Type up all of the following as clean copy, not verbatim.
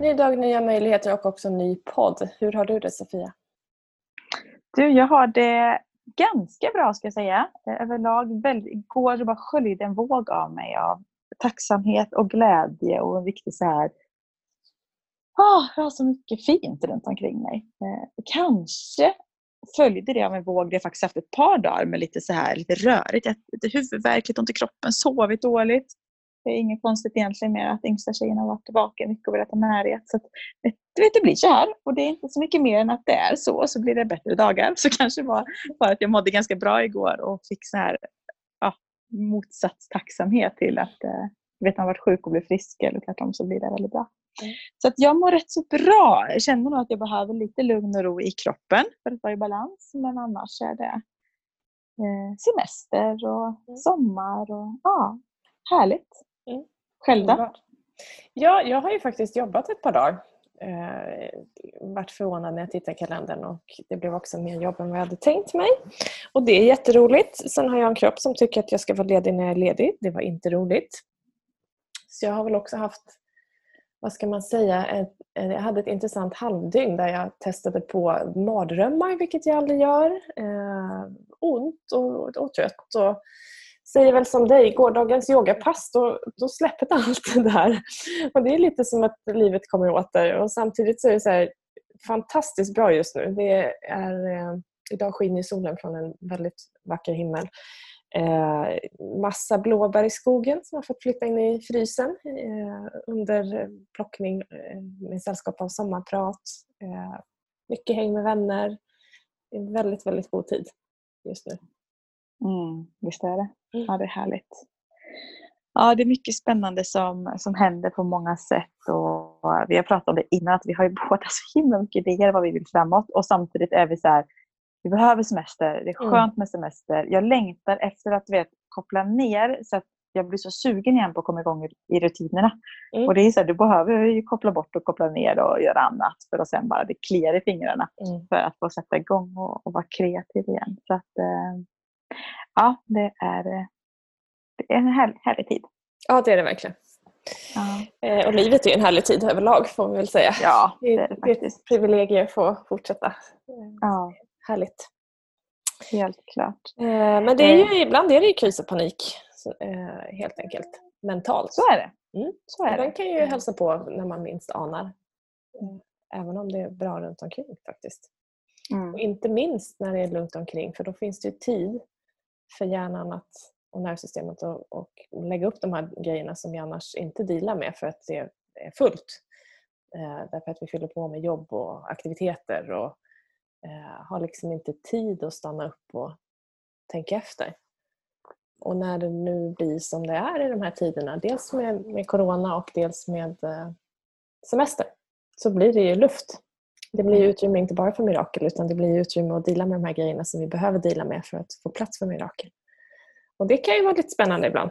Ny dag, nya möjligheter och också ny podd. Hur har du det, Sofia? Du, jag har det ganska bra, ska jag säga. Överlag går det bara sköljde en våg av mig av tacksamhet och glädje och en viktig så här. Jag har så mycket fint runt omkring mig. Kanske följde det av en våg. Det har faktiskt haft ett par dagar med lite så här lite rörigt. Lite huvudvärk, lite ont i kroppen, sovit dåligt. Det är inget konstigt egentligen med att yngsta tjejerna har varit tillbaka mycket och velat ha närhet. Så att, det blir så här. Och det är inte så mycket mer än att det är så blir det bättre dagar. Så kanske bara att jag mådde ganska bra igår och fick så här motsats tacksamhet till att vet man varit sjuk och blir frisk eller tvärtom så blir det väldigt bra. Så att jag mår rätt så bra. Jag känner nog att jag behöver lite lugn och ro i kroppen för att vara i balans. Men annars är det semester och sommar och härligt. Själv då? Ja, jag har ju faktiskt jobbat ett par dagar. Vart förvånad när jag tittade i kalendern och det blev också mer jobb än vad jag hade tänkt mig. Och det är jätteroligt. Sen har jag en kropp som tycker att jag ska vara ledig när jag är ledig. Det var inte roligt. Så jag har väl också haft, vad ska man säga, jag hade ett intressant halvdygn där jag testade på mardrömmar, vilket jag aldrig gör. Ont och trött och säger väl som dig, gårdagens yogapass, då släpper det allt det där. Och det är lite som att livet kommer åt dig. Och samtidigt så är det så här fantastiskt bra just nu. Det är, idag skiner solen från en väldigt vacker himmel. Massa blåbär i skogen som har fått flytta in i frysen under plockning med sällskap av sommarprat. Mycket häng med vänner. Det är väldigt, väldigt god tid just nu. Visst är det. Ja, det är härligt. Ja, det är mycket spännande som händer på många sätt och vi har pratat om det innan att vi har ju båda så himla mycket idéer vad vi vill framåt och samtidigt är vi så här, vi behöver semester, det är skönt med semester. Jag längtar efter att koppla ner så att jag blir så sugen igen på att komma igång i rutinerna. Och det är så här, du behöver ju koppla bort och koppla ner och göra annat för att sen bara det kliar i fingrarna för att få sätta igång och vara kreativ igen. Så att ja, det är en härlig tid. Ja, det är det verkligen. Ja. Och livet är en härlig tid överlag får man väl säga. Ja, det är faktiskt ett privilegium att få fortsätta. Ja. Härligt. Helt klart. Men det är ju, ibland är det ju kris och panik. Helt enkelt. Mentalt. Så är det. Så är den kan ju hälsa på när man minst anar. Även om det är bra runt omkring faktiskt. Och inte minst när det är lugnt omkring. För då finns det ju tid för hjärnan och nervsystemet och lägga upp de här grejerna som vi annars inte dealar med för att det är fullt. Därför att vi fyller på med jobb och aktiviteter och har liksom inte tid att stanna upp och tänka efter. Och när det nu blir som det är i de här tiderna, dels med corona och dels med semester, så blir det ju luft. Det blir utrymme inte bara för mirakel utan det blir utrymme att dela med de här grejerna som vi behöver dela med för att få plats för mirakel. Och det kan ju vara lite spännande ibland.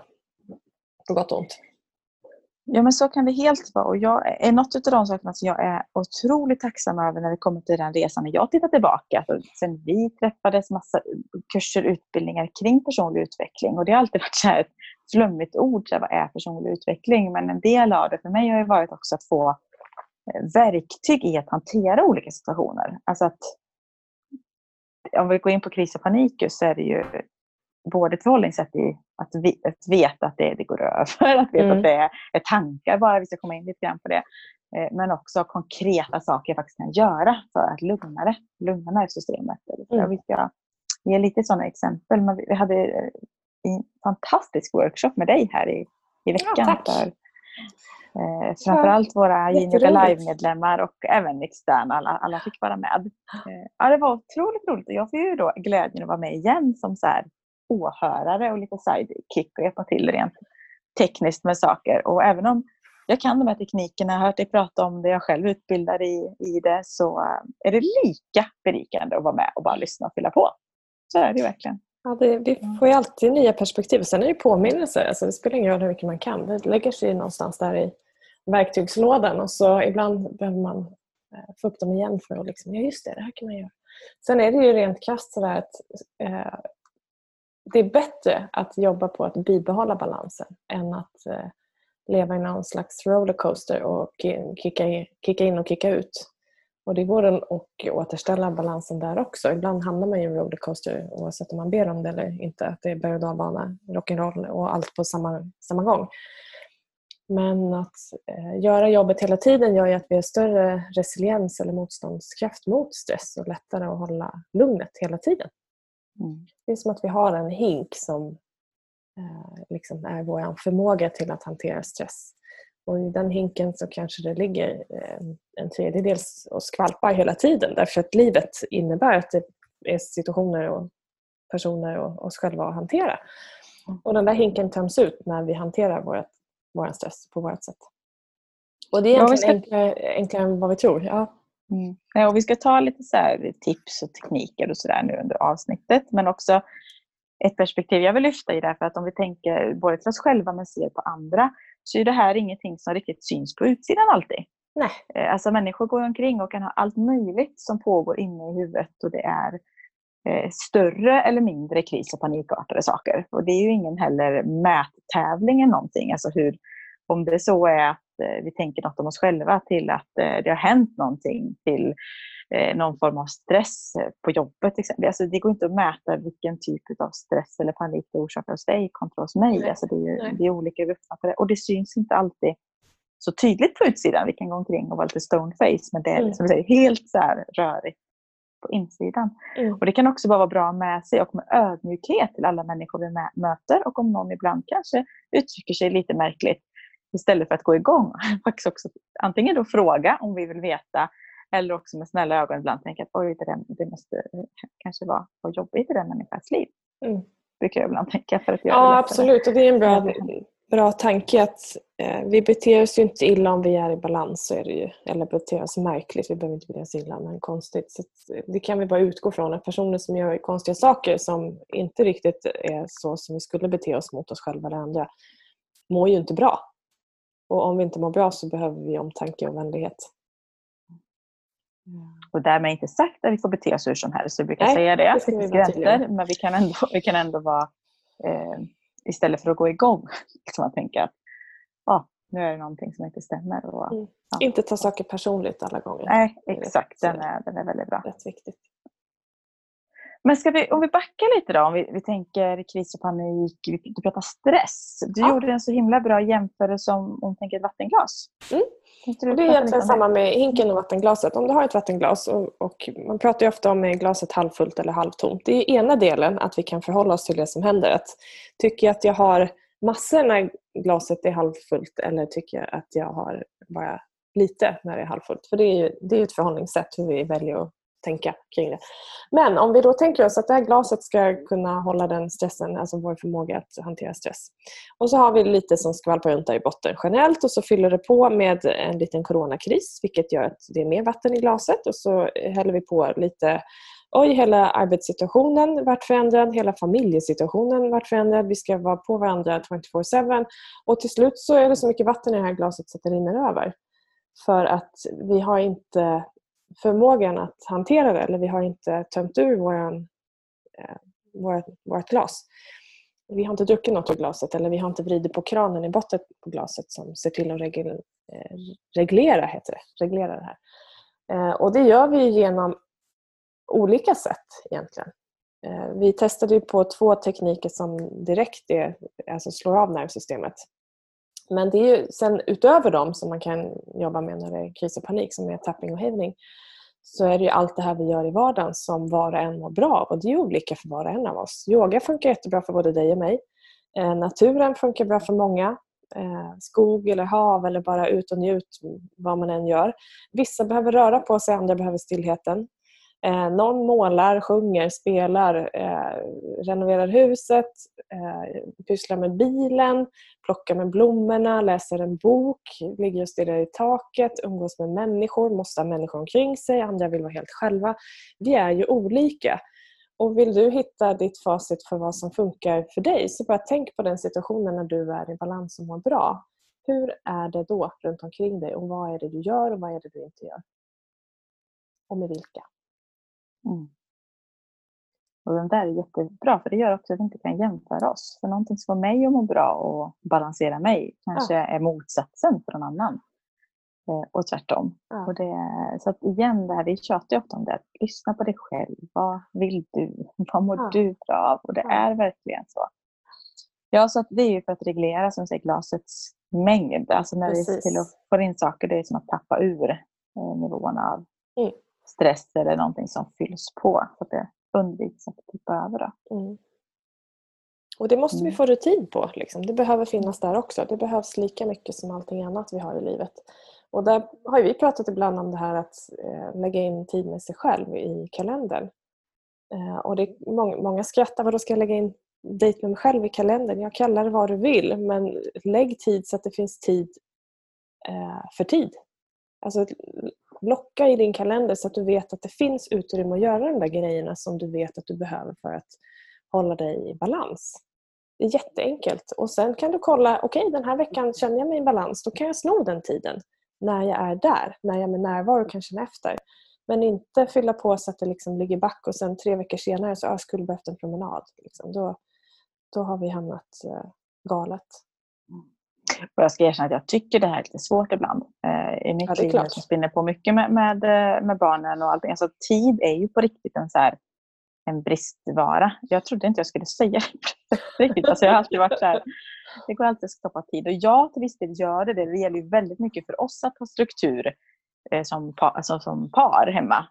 På gott och ont. Ja, men så kan det helt vara. Och jag är något av de sakerna som jag är otroligt tacksam över när det kommer till den resan. När jag tittar tillbaka. Alltså, sen vi träffades massa kurser och utbildningar kring personlig utveckling. Och det har alltid varit så här ett flummigt ord. Vad är personlig utveckling? Men en del av det för mig har ju varit också att få verktyg i att hantera olika situationer. Alltså att om vi går in på kris och panik så är det ju både ett förhållningssätt i att veta att det går över, att veta att det är tankar bara, vi ska komma in lite grann på det. Men också konkreta saker jag faktiskt kan göra för att lugna nervsystemet. Vi ska ge lite sådana exempel. Men vi hade en fantastisk workshop med dig här i veckan. Ja, tack. Framförallt våra Ginoga Live-medlemmar och även externa, alla fick vara med. Ja, det var otroligt roligt och jag får ju då glädjen att vara med igen som så här åhörare och lite sidekick och hjälpa till rent tekniskt med saker. Och även om jag kan de här teknikerna, har hört dig prata om det, jag själv utbildar i det, så är det lika berikande att vara med och bara lyssna och fylla på. Så är det ju verkligen. Ja, vi får ju alltid nya perspektiv. Sen är det ju påminnelser. Alltså, det spelar ingen roll hur mycket man kan. Det lägger sig någonstans där i verktygslådan. Och så ibland behöver man få upp dem igen för att liksom, ja just det här kan man göra. Sen är det ju rent krasst sådär att det är bättre att jobba på att bibehålla balansen än att leva i någon slags rollercoaster och kicka in och kicka ut. Och det går att återställa balansen där också. Ibland hamnar man i en rollercoaster oavsett om man ber om det eller inte. Att det är berg- och dalbana, rock'n'roll och allt på samma gång. Men att göra jobbet hela tiden gör ju att vi har större resiliens eller motståndskraft mot stress och lättare att hålla lugnet hela tiden. Mm. Det är som att vi har en hink som liksom är vår förmåga till att hantera stress. Och i den hinken så kanske det ligger en tredjedel och skvalpar hela tiden. Därför att livet innebär att det är situationer och personer och oss själva att hantera. Och den där hinken töms ut när vi hanterar vår stress på vårt sätt. Och det är egentligen enklare än vad vi tror. Ja. Mm. Ja, och vi ska ta lite så här tips och tekniker och sådär nu under avsnittet. Men också ett perspektiv jag vill lyfta i det här. För att om vi tänker både till oss själva men ser på andra. Så är det här ingenting som riktigt syns på utsidan alltid. Nej. Alltså människor går omkring och kan ha allt möjligt som pågår inne i huvudet. Och det är större eller mindre kris- och panikartade saker. Och det är ju ingen heller mättävling eller någonting. Alltså om det så är att vi tänker något om oss själva till att det har hänt någonting. Till någon form av stress på jobbet till exempel. Alltså det går inte att mäta vilken typ av stress eller panik det orsakar hos dig kontra hos mig. Nej. Alltså det är olika uppfattningar. Och det syns inte alltid så tydligt på utsidan. Vi kan gå omkring och vara lite stoneface. Men det är som vi säger, helt så här rörigt på insidan. Mm. Och det kan också bara vara bra med sig och med ödmjukhet till alla människor vi möter. Och om någon ibland kanske uttrycker sig lite märkligt istället för att gå igång. Faktiskt också antingen då fråga om vi vill veta. Eller också med snälla ögon ibland tänka att oj, det måste kanske vara jobbigt i den människans liv. Mm. Brukar jag ibland tänka för att göra. Ja, absolut. Och det är en bra tanke att vi beter oss ju inte illa om vi är i balans. Så är det ju, eller beter oss märkligt. Vi behöver inte bete oss illa, men konstigt. Så det kan vi bara utgå från. Att personer som gör konstiga saker som inte riktigt är så som vi skulle bete oss mot oss själva eller andra mår ju inte bra. Och om vi inte mår bra så behöver vi omtanke och vänlighet. Och därmed inte sagt att vi får bete oss hur som helst. Så vi brukar säga det. Det finns gränser, men vi kan ändå vara istället för att gå igång. Liksom att tänka att nu är det någonting som inte stämmer. Och, Inte ta saker personligt alla gånger. Nej, exakt. Den är väldigt bra. Rätt viktigt. Men om vi backar lite då, om vi tänker kris och panik, du pratar stress. Du gjorde en så himla bra jämförelse om tänker ett vattenglas. Mm. Det är egentligen samma med hinken och vattenglaset. Om du har ett vattenglas och man pratar ju ofta om är glaset halvfullt eller halvtomt. Det är ena delen att vi kan förhålla oss till det som händer. Att, tycker jag att jag har massor när glaset är halvfullt eller tycker jag att jag har bara lite när det är halvfullt? För det är ju ett förhållningssätt hur vi väljer att tänka kring det. Men om vi då tänker oss att det här glaset ska kunna hålla den stressen, alltså vår förmåga att hantera stress. Och så har vi lite som skvalpar runt där i botten generellt och så fyller det på med en liten coronakris, vilket gör att det är mer vatten i glaset och så häller vi på lite, hela arbetssituationen vart förändrad, hela familjesituationen vart förändrad, vi ska vara på varandra 24/7 och till slut så är det så mycket vatten i det här glaset så att det rinner över. För att vi har inte förmågan att hantera det eller vi har inte tömt ur vårt glas. Vi har inte druckit något ur glaset eller vi har inte vridit på kranen i botten på glaset som ser till att reglera det här. Och det gör vi genom olika sätt egentligen. Vi testade ju på 2 tekniker som direkt slår av nervsystemet. Men det är ju sen utöver dem som man kan jobba med när det är kris och panik som är tappning och hävning så är det ju allt det här vi gör i vardagen som var och en mår bra och det är ju olika för var och en av oss. Yoga funkar jättebra för både dig och mig. Naturen funkar bra för många. Skog eller hav eller bara ut och njut vad man än gör. Vissa behöver röra på sig, andra behöver stillheten. Någon målar, sjunger, spelar, renoverar huset, pysslar med bilen, plockar med blommorna, läser en bok, ligger och stirrar i taket, umgås med människor, måste ha människor omkring sig, andra vill vara helt själva. Vi är ju olika. Och vill du hitta ditt facit för vad som funkar för dig så bara tänk på den situationen när du är i balans och mår bra. Hur är det då runt omkring dig och vad är det du gör och vad är det du inte gör? Och med vilka? Mm. Och den där är jättebra, för det gör också att vi inte kan jämföra oss. För någonting som får mig att må bra och balansera mig kanske är motsatsen för någon annan. Och tvärtom. Ja. Och det, så att igen, det här, vi tjatar ju ofta om det. Att lyssna på dig själv. Vad vill du? Vad mår du bra av? Och det är verkligen så. Ja, så att det är ju för att reglera, som säger, glasets mängd. Alltså när vi till och får in saker, det är som att tappa ur nivån av stress eller någonting som fylls på. Så att det undviks att tippa över då. Mm. Och det måste vi få rutin på. Liksom. Det behöver finnas där också. Det behövs lika mycket som allting annat vi har i livet. Och där har vi pratat ibland om det här att lägga in tid med sig själv i kalendern. Och det är många skrattar, vad då ska jag lägga in dejt med mig själv i kalendern? Jag kallar det vad du vill, men lägg tid så att det finns tid för tid. Alltså blocka i din kalender så att du vet att det finns utrymme att göra de där grejerna som du vet att du behöver för att hålla dig i balans. Det är jätteenkelt. Och sen kan du kolla, okej, den här veckan känner jag mig i balans, då kan jag sno den tiden. När jag är där. När jag med närvaro kan känna efter. Men inte fylla på så att det liksom ligger back. Och sen 3 veckor senare så jag skulle behövt en promenad. Liksom. Då har vi hamnat galet. Och jag ska erkänna att jag tycker det här är lite svårt ibland. I mitt liv som spinner på mycket med barnen och allting. Alltså tid är ju på riktigt en så här, en bristvara. Jag trodde inte jag skulle säga riktigt. Alltså jag har alltid varit så här. Det går alltid att skapa tid. Och jag till viss del gör det. Det gäller ju väldigt mycket för oss att ha struktur som par hemma.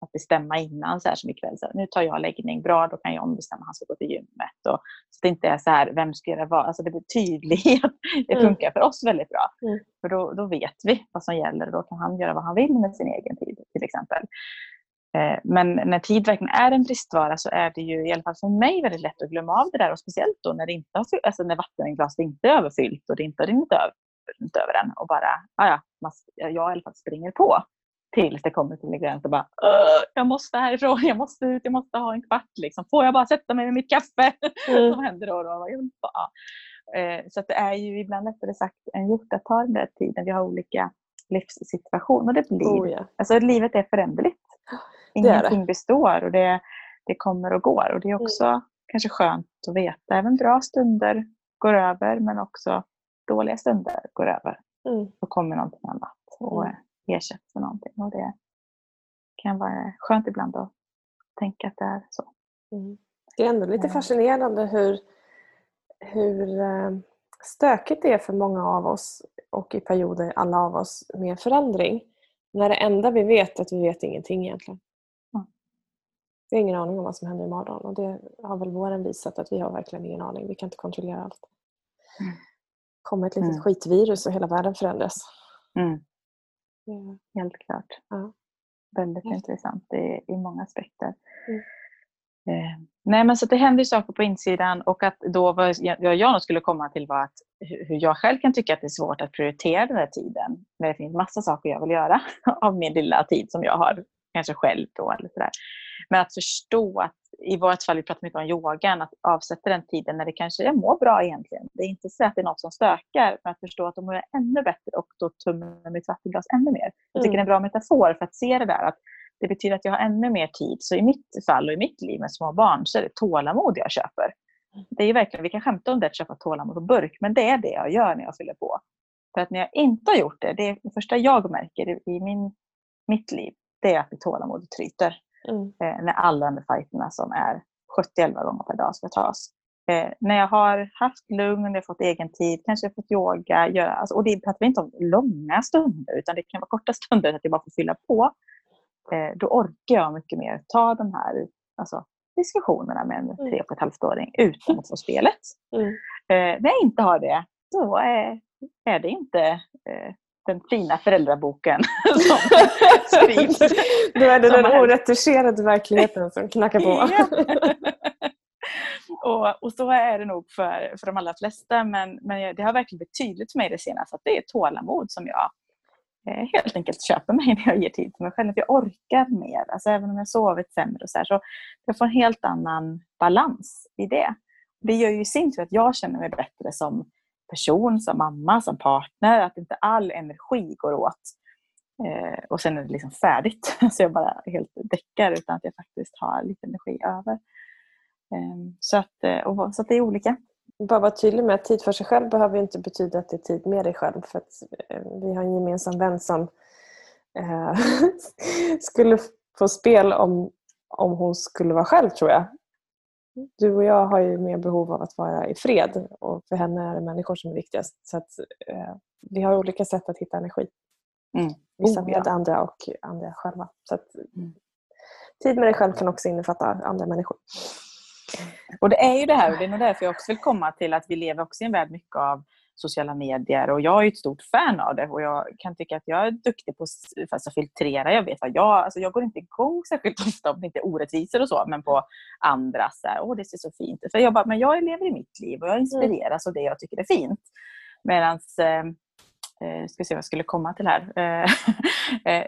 Att bestämma innan så här som ikväll. Så här, nu tar jag läggning. Bra, då kan jag ombestämma. Han ska gå till gymmet. Och, så det inte är så här, vem ska göra vad? Alltså det blir tydlighet. Det funkar för oss väldigt bra. För då vet vi vad som gäller. Då kan han göra vad han vill med sin egen tid till exempel. Men när tid verkligen är en bristvara så är det ju i alla fall för mig väldigt lätt att glömma av det där. Och speciellt då när det inte har, alltså när vattenglaset inte är överfyllt och det inte har rinnit över den. Och bara, jag i alla fall springer på tills det kommer till en gräns och bara, jag måste härifrån, jag måste ut, jag måste ha en kvart liksom. Får jag bara sätta mig med mitt kaffe? Som händer då? Så att det är ju ibland lättare sagt än gjort att ta den där tiden. Vi har olika livssituationer. Det blir, alltså livet är föränderligt. Ingenting består och det kommer och går. Och det är också kanske skönt att veta. Även bra stunder går över, men också dåliga stunder går över. Då kommer någonting annat och ersätts för någonting. Och det kan vara skönt ibland att tänka att det är så. Det är ändå lite fascinerande hur stökigt det är för många av oss och i perioder alla av oss med förändring. När det enda vi vet är att vi vet ingenting egentligen. Vi har ingen aning om vad som händer imorgon. Och det har väl våren visat att vi har verkligen ingen aning. Vi kan inte kontrollera allt. Kommer ett litet skitvirus och hela världen förändras. Helt klart. Väldigt intressant i många aspekter. Nej, men så det händer ju saker på insidan. Och att då vad jag nog skulle komma till var att hur jag själv kan tycka att det är svårt att prioritera den här tiden. Men det finns massa saker jag vill göra av min lilla tid som jag har. Kanske själv då eller sådär. Men att förstå att i vårt fall, vi pratar mycket om yogan, att avsätta den tiden när det kanske mår bra egentligen. Det är inte så att det är något som stökar, men att förstå att de mår ännu bättre och då tummar mitt vattenglas ännu mer. Jag tycker det är en bra metafor för att se det där att det betyder att jag har ännu mer tid. Så i mitt fall och i mitt liv med små barn så är det tålamod jag köper. Det är ju verkligen, vi kan skämta om det att köpa tålamod på burk. Men det är det jag gör när jag fyller på. För att när jag inte har gjort det, det är det första jag märker i mitt liv. Det är att mitt tålamod tryter. När alla de fighterna som är 70-11 gånger per dag ska tas. När jag har haft lugn, när jag fått egen tid, kanske fått yoga. Alltså, och det pratar vi inte om långa stunder utan det kan vara korta stunder att jag bara får fylla på. Då orkar jag mycket mer ta de här diskussionerna med en 3,5-åring utan att få spelet. När jag inte har det, då är det inte den fina föräldraboken som skrivs. Då är det den oretuscherade verkligheten som knackar på. Och så är det nog för de allra flesta. Men det har verkligen blivit tydligt för mig det senaste att det är tålamod som jag helt enkelt köper mig när jag ger tid till mig själv. Jag orkar mer. Alltså även om jag sovit sämre och så jag får en helt annan balans i det. Det gör ju i sin tur att jag känner mig bättre som person, som mamma, som partner. Att inte all energi går åt Och sen är det liksom färdigt. Så jag bara helt däckar utan att jag faktiskt har lite energi över. Så att det är olika. Bara vara tydlig med att tid för sig själv behöver inte betyda att det är tid med dig själv. För att vi har en gemensam vän som skulle få spel om hon skulle vara själv, tror jag. Du och jag har ju mer behov av att vara i fred. Och för henne är det människor som är viktigast. Så att vi har olika sätt att hitta energi. Mm. Vissa med andra och andra själva. Så att tid med dig själv kan också innefatta andra människor. Och det är ju det här, och det är nog därför jag också vill komma till att vi lever också i en värld mycket av sociala medier, och jag är ju ett stort fan av det, och jag kan tycka att jag är duktig på att filtrera. Jag vet vad jag går inte igång särskilt ofta, om det inte är orättvisor och så, men på andra så här, det ser så fint. För jag bara, men jag lever i mitt liv och jag inspireras av det jag tycker är fint. Medans ska se vad jag skulle komma till här.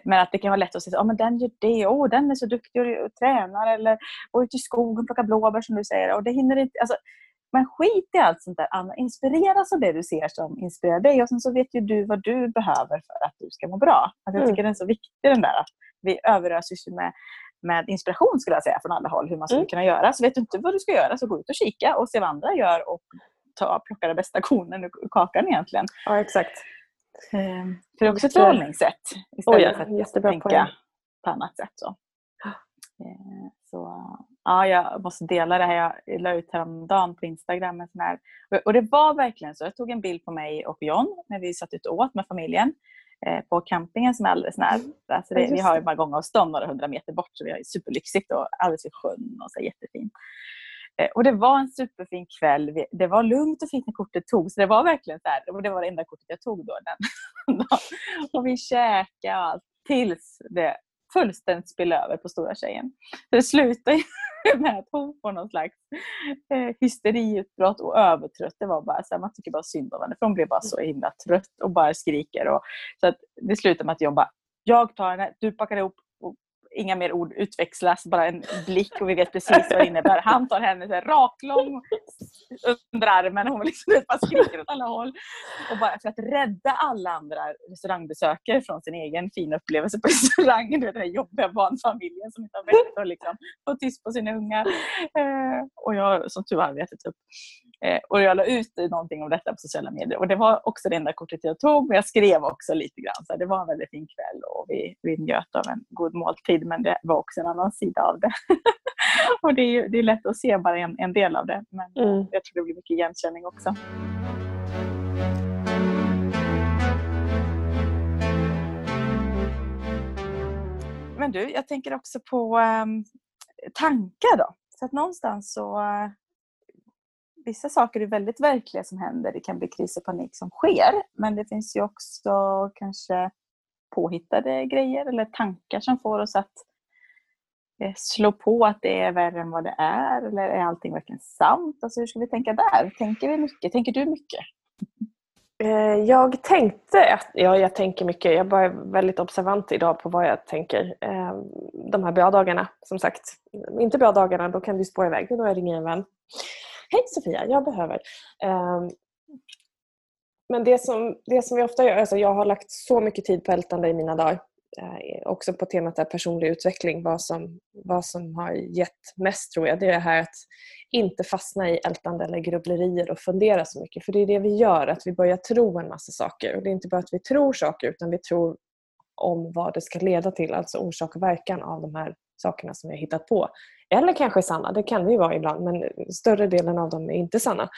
Men att det kan vara lätt att säga, men den gör det, den är så duktig och tränar, eller och ut i skogen plockar blåbär som du säger, och det hinner inte, alltså, men skit i allt sånt där, Anna, inspireras av det du ser som inspirerar dig, och sen så vet ju du vad du behöver för att du ska må bra. Alltså, jag tycker den är så viktig, den där, att vi överöses ju med inspiration, skulle jag säga, från alla håll, hur man skulle kunna göra. Så vet du inte vad du ska göra, så gå ut och kika och se vad andra gör och plocka den bästa kornen ur kakan egentligen. Ja, exakt. För också ett förhållningssätt istället för att tänka på annat sätt så jag måste dela det här. Jag la ut häromdagen på Instagram och det var verkligen så. Jag tog en bild på mig och John när vi satt ut och åt med familjen på campingen som är alldeles nära. Alltså vi har ju bara gångavstånd några 100 meter bort, så vi har ju superlyxigt och alldeles vid sjön och så jättefint. Och det var en superfin kväll. Det var lugnt och fint när kortet tog. Så det var verkligen så här. Och det var det enda kortet jag tog då. Och vi käkade och allt. Tills det fullständigt spill över på stora tjejen. Så det slutade med att hon får någon slags hysteriutbrott och övertrött. Det var bara så här, man tycker bara synd om henne. För hon blev bara så himla trött och bara skriker. Och, så att det slutade med att jag bara, jag tar henne, du packar ihop. Inga mer ord utväxlas, bara en blick, och vi vet precis vad det innebär. Han tar henne så här raklång under armen, och hon liksom bara skriker åt alla håll. Och bara för att rädda alla andra restaurangbesökare från sin egen fina upplevelse på restaurangen, det där jobbiga barnfamiljen som inte har vett att liksom få tyst på sina ungar. Och jag som tur har vetat upp. Och jag la ut någonting om detta på sociala medier. Och det var också det enda kortet jag tog. Men jag skrev också lite grann. Så det var en väldigt fin kväll. Och vi njöt av en god måltid. Men det var också en annan sida av det. Och det är lätt att se bara en del av det. Men jag tror det blir mycket igenkänning också. Men du, jag tänker också på tankar då. Så att någonstans så... Vissa saker är väldigt verkliga som händer. Det kan bli kris och panik som sker. Men det finns ju också kanske påhittade grejer eller tankar som får oss att slå på att det är värre än vad det är. Eller är allting verkligen sant? Alltså, hur ska vi tänka där? Tänker vi mycket? Tänker du mycket? Jag tänker mycket. Jag bara är väldigt observant idag på vad jag tänker. De här bra-dagarna, som sagt. Inte bra-dagarna, då kan du spå iväg. Då ringer en vän. Hej Sofia, jag behöver. Men det som vi ofta gör, alltså jag har lagt så mycket tid på ältande i mina dagar. Också på temat där personlig utveckling, vad som har gett mest, tror jag. Det är det här att inte fastna i ältande eller grubblerier och fundera så mycket. För det är det vi gör, att vi börjar tro en massa saker. Och det är inte bara att vi tror saker, utan vi tror om vad det ska leda till. Alltså orsak och verkan av de här sakerna som jag har hittat på. Eller kanske sanna, det kan det ju vara ibland. Men större delen av dem är inte sanna.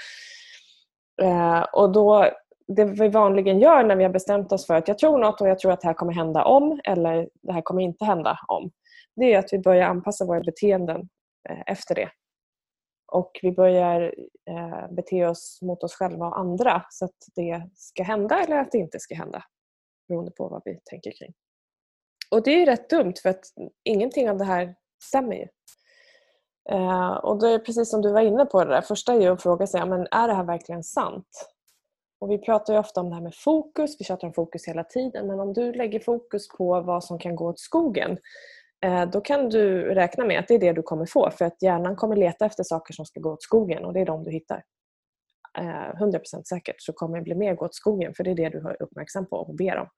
Och då, det vi vanligen gör när vi har bestämt oss för att jag tror något och jag tror att det här kommer hända om. Eller det här kommer inte hända om. Det är att vi börjar anpassa våra beteenden efter det. Och vi börjar bete oss mot oss själva och andra. Så att det ska hända eller att det inte ska hända. Beroende på vad vi tänker kring. Och det är ju rätt dumt, för att ingenting av det här stämmer ju. Och då är det precis som du var inne på det där. Första är ju att fråga sig, men är det här verkligen sant? Och vi pratar ju ofta om det här med fokus. Vi pratar om fokus hela tiden. Men om du lägger fokus på vad som kan gå åt skogen, då kan du räkna med att det är det du kommer få. För att hjärnan kommer leta efter saker som ska gå åt skogen. Och det är de du hittar. 100% säkert så kommer det bli mer gå åt skogen. För det är det du har uppmärksam på och ber om.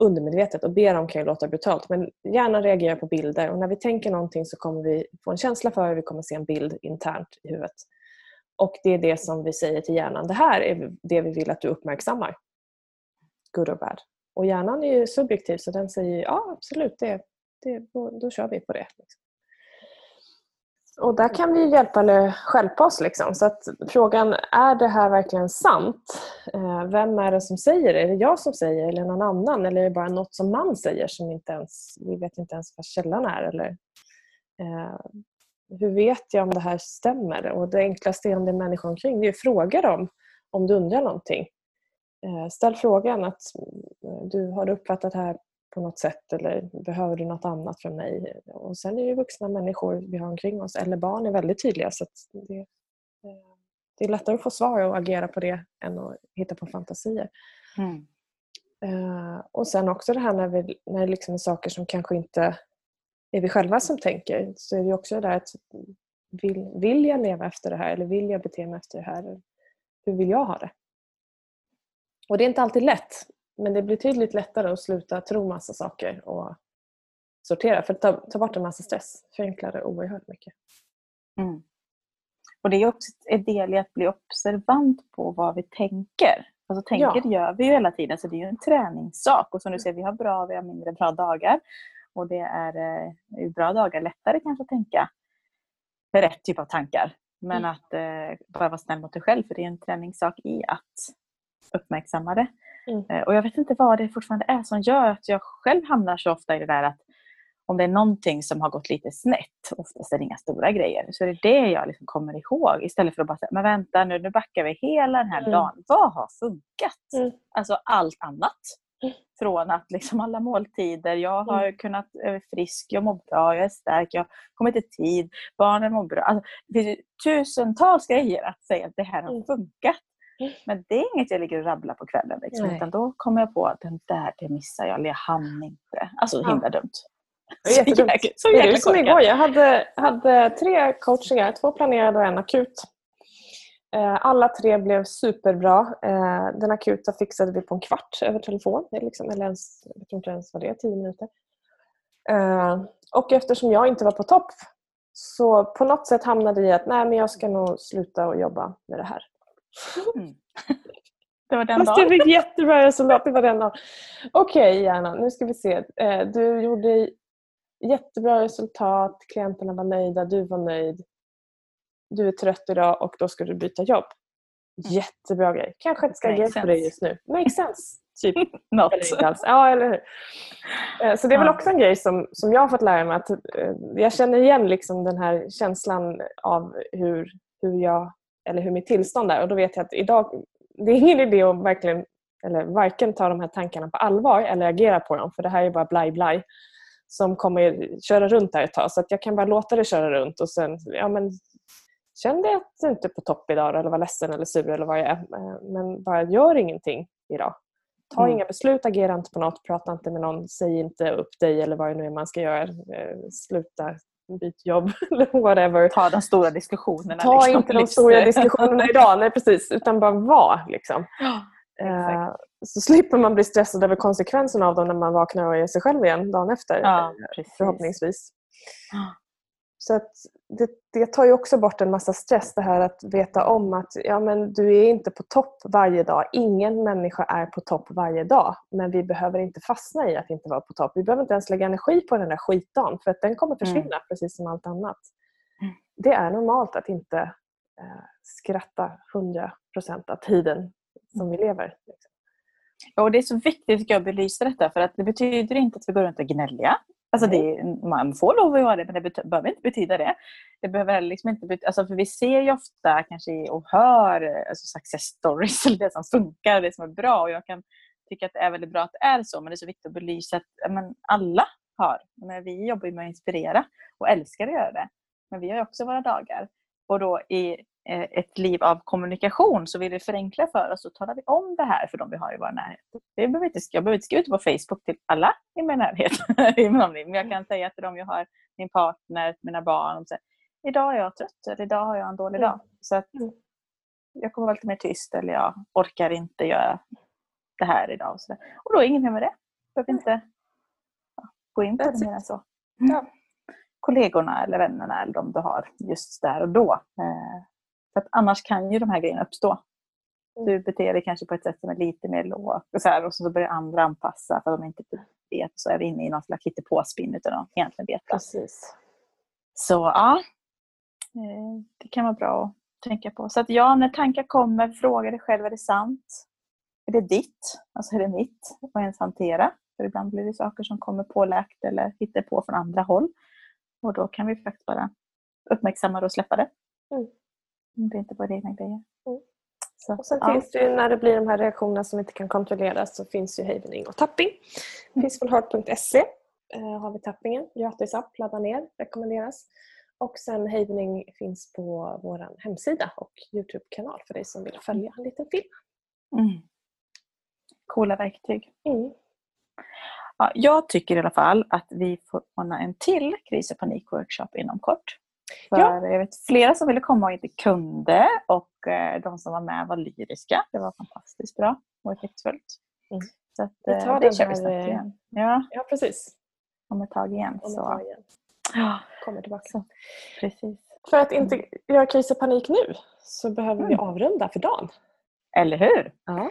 undermedvetet, och be dem kan ju låta brutalt, men hjärnan reagerar på bilder, och när vi tänker någonting så kommer vi få en känsla för hur vi kommer se en bild internt i huvudet. Och det är det som vi säger till hjärnan, det här är det vi vill att du uppmärksammar. Good or bad. Och hjärnan är ju subjektiv, så den säger ja absolut, då kör vi på det. Och där kan vi hjälpa eller hjälpa oss liksom. Så att frågan, är det här verkligen sant? Vem är det som säger det? Är det jag som säger eller någon annan? Eller är det bara något som man säger som inte ens, vi vet inte ens vad källan är? Eller, hur vet jag om det här stämmer? Och det enklaste är om det är människor omkring. Det är att fråga dem om du undrar någonting. Ställ frågan att du har uppfattat det här på något sätt, eller behöver du något annat från mig? Och sen är ju vuxna människor vi har omkring oss, eller barn, är väldigt tydliga, så att det är lättare att få svar och agera på det än att hitta på fantasier. Mm. Och sen också det här när det liksom är saker som kanske inte är vi själva som tänker, så är det också där att vill jag leva efter det här, eller vill jag bete mig efter det här? Hur vill jag ha det? Och det är inte alltid lätt. Men det blir tydligt lättare att sluta tro massa saker och sortera. För att ta bort en massa stress förenklar det oerhört mycket. Mm. Och det är också en del i att bli observant på vad vi tänker. Alltså tänker gör vi ju hela tiden, så det är ju en träningssak. Och som du säger, vi har bra, vi har mindre bra dagar. Och det är i bra dagar lättare kanske att tänka med rätt typ av tankar. Men att bara vara snäll mot dig själv, för det är en träningssak i att uppmärksamma det. Mm. Och jag vet inte vad det fortfarande är som gör att jag själv hamnar så ofta i det där, att om det är någonting som har gått lite snett, oftast är det inga stora grejer, så är det jag liksom kommer ihåg, istället för att bara säga, men vänta nu backar vi hela den här dagen, vad har funkat? Mm. Alltså allt annat, från att liksom alla måltider, jag har kunnat vara frisk, jag mår bra, jag är stark, jag kommer till tid, barnen mår bra, alltså, det finns tusentals grejer att säga att det här har funkat. Men det är inget jag ligger och rabblar på kvällen liksom, utan då kommer jag på att den där, det missar jag, eller jag hann inte. Alltså himla dumt. Så jäkla som igår. Jag hade 3 coachingar, 2 planerade och en akut. Alla 3 blev superbra. Den akuta fixade vi på en kvart över telefon. Liksom, eller ens, jag tror inte ens vad det är, 10 minuter. Och eftersom jag inte var på topp, så på något sätt hamnade jag i att men jag ska nog sluta och jobba med det här. Mm. Det var den dagen. Fast jag fick jättebra resultat. Det var den dagen. Okej, Jana, nu ska vi se. Du gjorde jättebra resultat. Klienterna var nöjda, du var nöjd. Du är trött idag och då ska du byta jobb. Jättebra grej. Kanske inte ska agera för dig just nu. Makes sense. Typ. Ja, eller hur? Så det är väl också en grej som jag har fått lära mig, att jag känner igen liksom den här känslan av hur jag, eller hur mitt tillstånd är. Och då vet jag att idag, det är ingen idé att verkligen, eller varken ta de här tankarna på allvar eller agera på dem. För det här är bara blaj som kommer köra runt där ett tag. Så att jag kan bara låta det köra runt. Och sen, kände jag att jag inte är på topp idag, eller var ledsen eller sur eller vad jag är. Men bara gör ingenting idag. Ta inga beslut, agera inte på något, prata inte med någon, säg inte upp dig eller vad det nu är man ska göra. Sluta. Byt jobb eller whatever. Ta de stora diskussionerna. Ta liksom, inte de stora diskussionerna idag, nej precis. Utan bara vara liksom. Så slipper man bli stressad över konsekvenserna av dem när man vaknar och är sig själv igen dagen efter. Ja, förhoppningsvis. Så att det tar ju också bort en massa stress, det här att veta om att du är inte på topp varje dag. Ingen människa är på topp varje dag. Men vi behöver inte fastna i att inte vara på topp. Vi behöver inte ens lägga energi på den där skitdagen, för att den kommer försvinna precis som allt annat. Mm. Det är normalt att inte skratta 100% av tiden som vi lever. Ja, och det är så viktigt att jag belyser detta, för att det betyder inte att vi går runt och gnälliga. Alltså man får lov att göra det, men det behöver inte betyda det. Det behöver liksom inte betyda, alltså, för vi ser ju ofta kanske och hör alltså success stories, eller det som funkar och det som är bra. Och jag kan tycka att det är väldigt bra att det är så, men det är så viktigt att belysa att alla har. Men vi jobbar ju med att inspirera och älskar att göra det. Men vi har ju också våra dagar. Och då i ett liv av kommunikation så vill vi förenkla för oss, och talar vi om det här för de vi har i vår närhet. Jag behöver inte skriva ut på Facebook till alla i min närhet. Men jag kan säga till dem jag har, min partner, mina barn. Så, idag är jag trött, eller idag har jag en dålig dag. Så att jag kommer vara lite mer tyst, eller jag orkar inte göra det här idag. Och då är inget med det. behöver inte gå in på det mer än så. Ja. Kollegorna eller vännerna eller de du har just där och då. För att annars kan ju de här grejerna uppstå. Du beter dig kanske på ett sätt som är lite mer lågt och så börjar andra anpassa för att de inte vet, så är vi inne i någon slags hittepåspinn utan att egentligen veta. Precis. Så ja, det kan vara bra att tänka på. Så att ja, när tankar kommer, fråga dig själv, är det sant? Är det ditt? Alltså är det mitt? Och ens hantera. För ibland blir det saker som kommer påläkt eller hittar på från andra håll. Och då kan vi faktiskt bara uppmärksamma det och släppa det. Det är inte bara egna grejer. Så, och sen finns det ju, när det blir de här reaktionerna som inte kan kontrolleras, så finns ju Havening och tapping. Peacefulheart.se har vi tappingen. Gratis app, ladda ner, rekommenderas. Och sen Havening finns på vår hemsida och YouTube-kanal för dig som vill följa en liten film. Coola verktyg. Ja, jag tycker i alla fall att vi får ordna en till kris- och panikworkshop inom kort. För jag vet flera som ville komma och inte kunde, och de som var med var lyriska. Det var fantastiskt bra och effektfullt. Så att, vi tar det här snart igen. Ja, precis. Om ett tag igen. Kommer tillbaka. Så. Precis. För att inte göra kris och panik nu så behöver vi avrunda för dagen. Eller hur? Ja.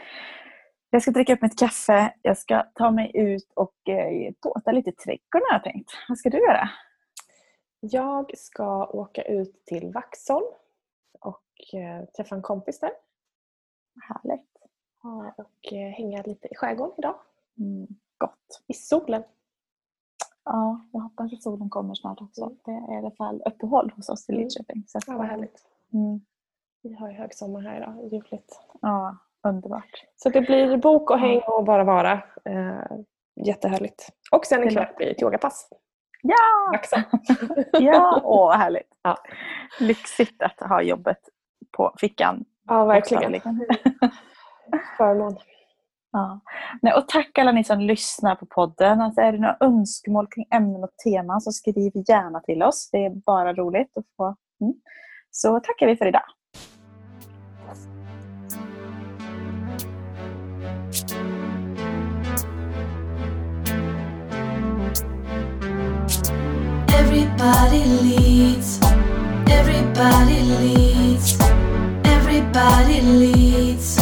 Jag ska dricka upp mitt kaffe. Jag ska ta mig ut och påta lite trädgården, har jag tänkt. Vad ska du göra? Jag ska åka ut till Vaxholm och träffa en kompis där. Härligt. Ja, och hänga lite i skärgården idag. Gott. I solen. Ja, jag hoppas att solen kommer snart också. Det är i alla fall uppehåll hos oss i Lidköping. Så ja, vad härligt. Vi har ju högsommar här idag. Ljuvligt. Ja, underbart. Så det blir bok och häng och bara vara. Jättehärligt. Och sen ikväll blir det ett yogapass. Ja! Ja, åh härligt. Ja. Lyxigt att ha jobbet på fickan. Ja, verkligen. Förmån. Ja. Nej, och tack alla ni som lyssnar på podden. Alltså, är det några önskemål kring ämnen och teman så skriv gärna till oss. Det är bara roligt att få. Så tackar vi för idag. Everybody leads, everybody leads, everybody leads.